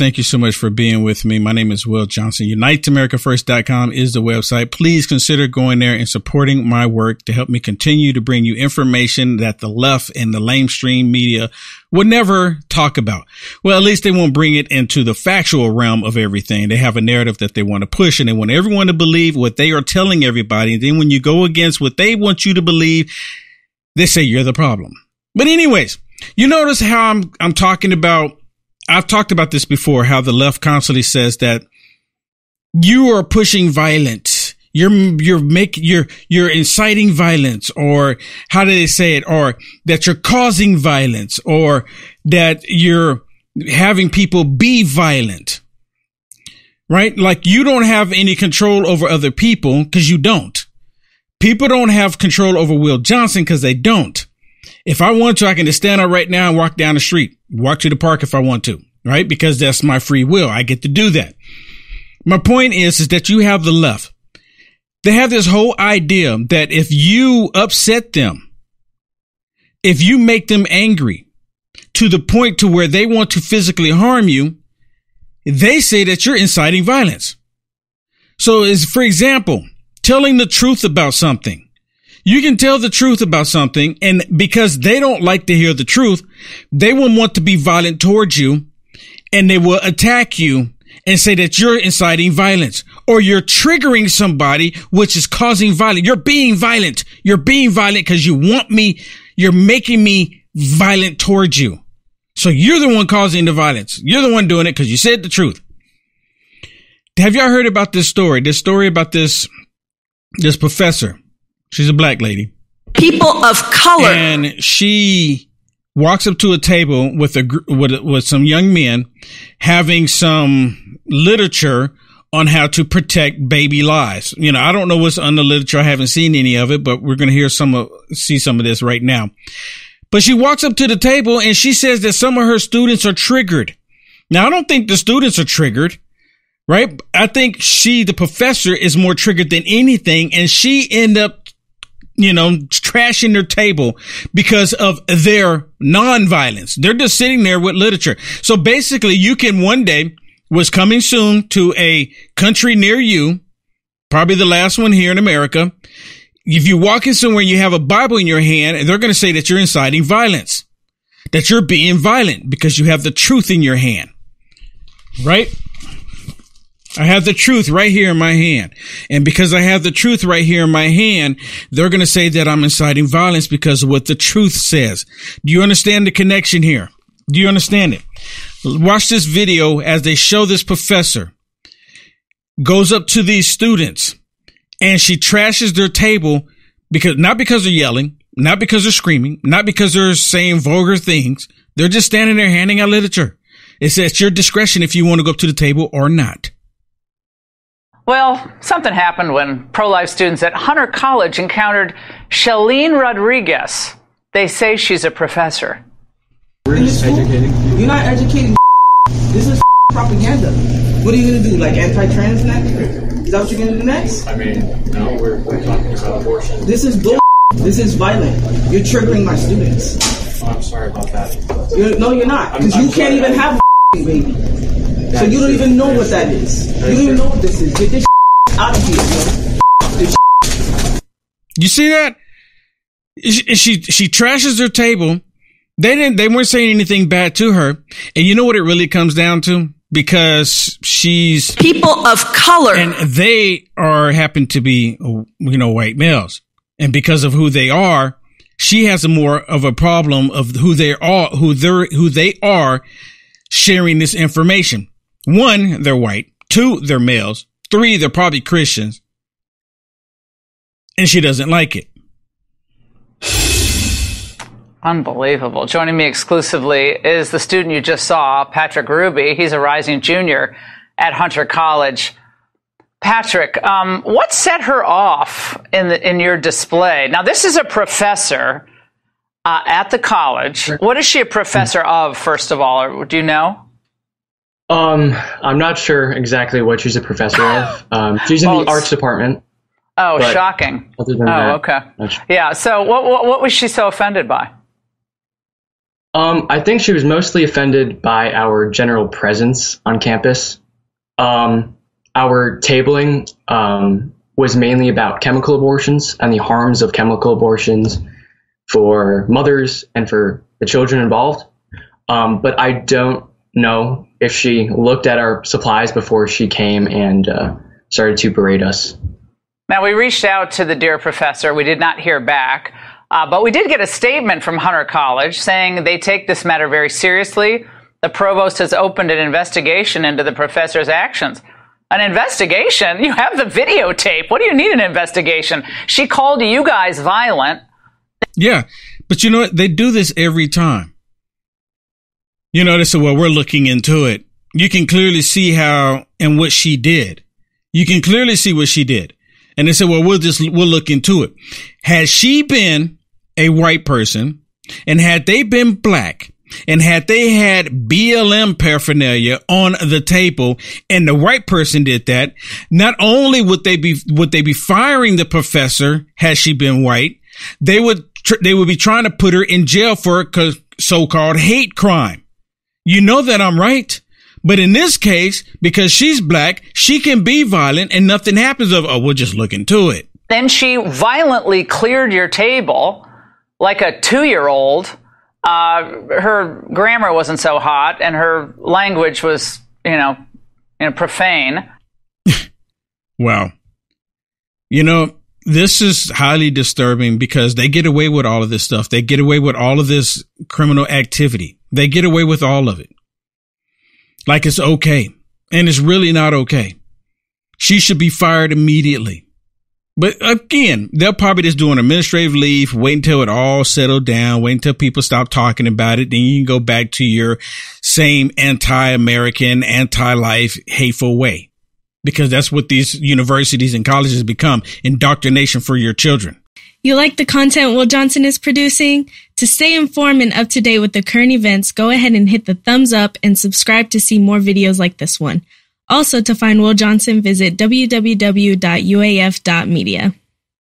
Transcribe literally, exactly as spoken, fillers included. Thank you so much for being with me. My name is Will Johnson. Unite America First dot com is the website. Please consider going there and supporting my work to help me continue to bring you information that the left and the lamestream media would never talk about. Well, at least they won't bring it into the factual realm of everything. They have a narrative that they want to push, and they want everyone to believe what they are telling everybody. And then when you go against what they want you to believe, they say you're the problem. But anyways, you notice how I'm I'm talking about, I've talked about this before, how the left constantly says that you are pushing violence. You're, you're making, you're, you're inciting violence, or how do they say it? Or that you're causing violence, or that you're having people be violent, right? Like you don't have any control over other people because you don't. People don't have control over Will Johnson because they don't. If I want to, I can just stand up right now and walk down the street, walk to the park if I want to, right? Because that's my free will. I get to do that. My point is, is that you have the left. They have this whole idea that if you upset them, if you make them angry to the point to where they want to physically harm you, they say that you're inciting violence. So is, for example, telling the truth about something. You can tell the truth about something, and because they don't like to hear the truth, they will want to be violent towards you, and they will attack you and say that you're inciting violence, or you're triggering somebody, which is causing violence. You're being violent. You're being violent because you want me. You're making me violent towards you. So you're the one causing the violence. You're the one doing it because you said the truth. Have y'all heard about this story? This story about this, this professor. She's a black lady. People of color. And she walks up to a table with a with, with some young men having some literature on how to protect baby lives. You know, I don't know what's on the literature. I haven't seen any of it, but we're going to hear some of, see some of this right now. But she walks up to the table and she says that some of her students are triggered. Now, I don't think the students are triggered. Right? I think she, the professor, is more triggered than anything. And she end up, you know, trashing their table because of their nonviolence. They're just sitting there with literature. So basically, you can one day, was coming soon to a country near you, probably the last one here in America. If you walk in somewhere and you have a Bible in your hand, and they're going to say that you're inciting violence, that you're being violent because you have the truth in your hand. Right? I have the truth right here in my hand. And because I have the truth right here in my hand, they're going to say that I'm inciting violence because of what the truth says. Do you understand the connection here? Do you understand it? Watch this video as they show this professor goes up to these students and she trashes their table because not because they're yelling, not because they're screaming, not because they're saying vulgar things. They're just standing there handing out literature. It's at your discretion if you want to go up to the table or not. Well, something happened when pro-life students at Hunter College encountered Shellyne Rodriguez. They say she's a professor. We're just educating. You're not educating. This is propaganda. What are you going to do, like anti-trans next? Is that what you're going to do next? I mean, no, we're, we're talking about abortion. This is bull. This is violent. You're triggering my students. Oh, I'm sorry about that. You're, no, you're not, because you can't even have a baby. So you don't even know what that is. You don't even know what this is. Get this out of here. You see that? She, she she trashes their table. They didn't. They weren't saying anything bad to her. And you know what it really comes down to? Because she's people of color, and they are happen to be you know white males. And because of who they are, she has a more of a problem of who they are, who they're, who they are sharing this information. One, they're white. Two, they're males. Three, they're probably Christians. And she doesn't like it. Unbelievable. Joining me exclusively is the student you just saw, Patrick Ruby. He's a rising junior at Hunter College. Patrick, um, what set her off in the, in your display? Now, this is a professor uh, at the college. What is she a professor of, first of all? Or do you know? Um, I'm not sure exactly what she's a professor of. Um, she's in oh, the arts department. Oh, shocking. Oh, that, okay. Sure. Yeah. So what, what what was she so offended by? Um, I think she was mostly offended by our general presence on campus. Um, our tabling um, was mainly about chemical abortions and the harms of chemical abortions for mothers and for the children involved. Um, but I don't know if she looked at our supplies before she came and uh, started to berate us. Now, we reached out to the dear professor. We did not hear back. Uh, but we did get a statement from Hunter College saying they take this matter very seriously. The provost has opened an investigation into the professor's actions. An investigation? You have the videotape. What do you need an investigation? She called you guys violent. Yeah, but you know what? They do this every time. You know, they say, well, we're looking into it. You can clearly see how and what she did. You can clearly see what she did. And they said, well, we'll just we'll look into it. Had she been a white person, and had they been black, and had they had B L M paraphernalia on the table, and the white person did that, not only would they be would they be firing the professor had she been white, they would tr- they would be trying to put her in jail for a so-called hate crime. You know that I'm right. But in this case, because she's black, she can be violent and nothing happens of, oh, we'll just look into it. Then she violently cleared your table like a two-year-old. Uh, her grammar wasn't so hot and her language was, you know, you know profane. Wow. You know, this is highly disturbing because they get away with all of this stuff. They get away with all of this criminal activity. They get away with all of it. Like it's okay. And it's really not okay. She should be fired immediately. But again, they'll probably just do an administrative leave, wait until it all settled down, wait until people stop talking about it. Then you can go back to your same anti-American, anti-life, hateful way. Because that's what these universities and colleges become, indoctrination for your children. You like the content Will Johnson is producing? To stay informed and up to date with the current events, go ahead and hit the thumbs up and subscribe to see more videos like this one. Also, to find Will Johnson, visit w w w dot u a f dot media.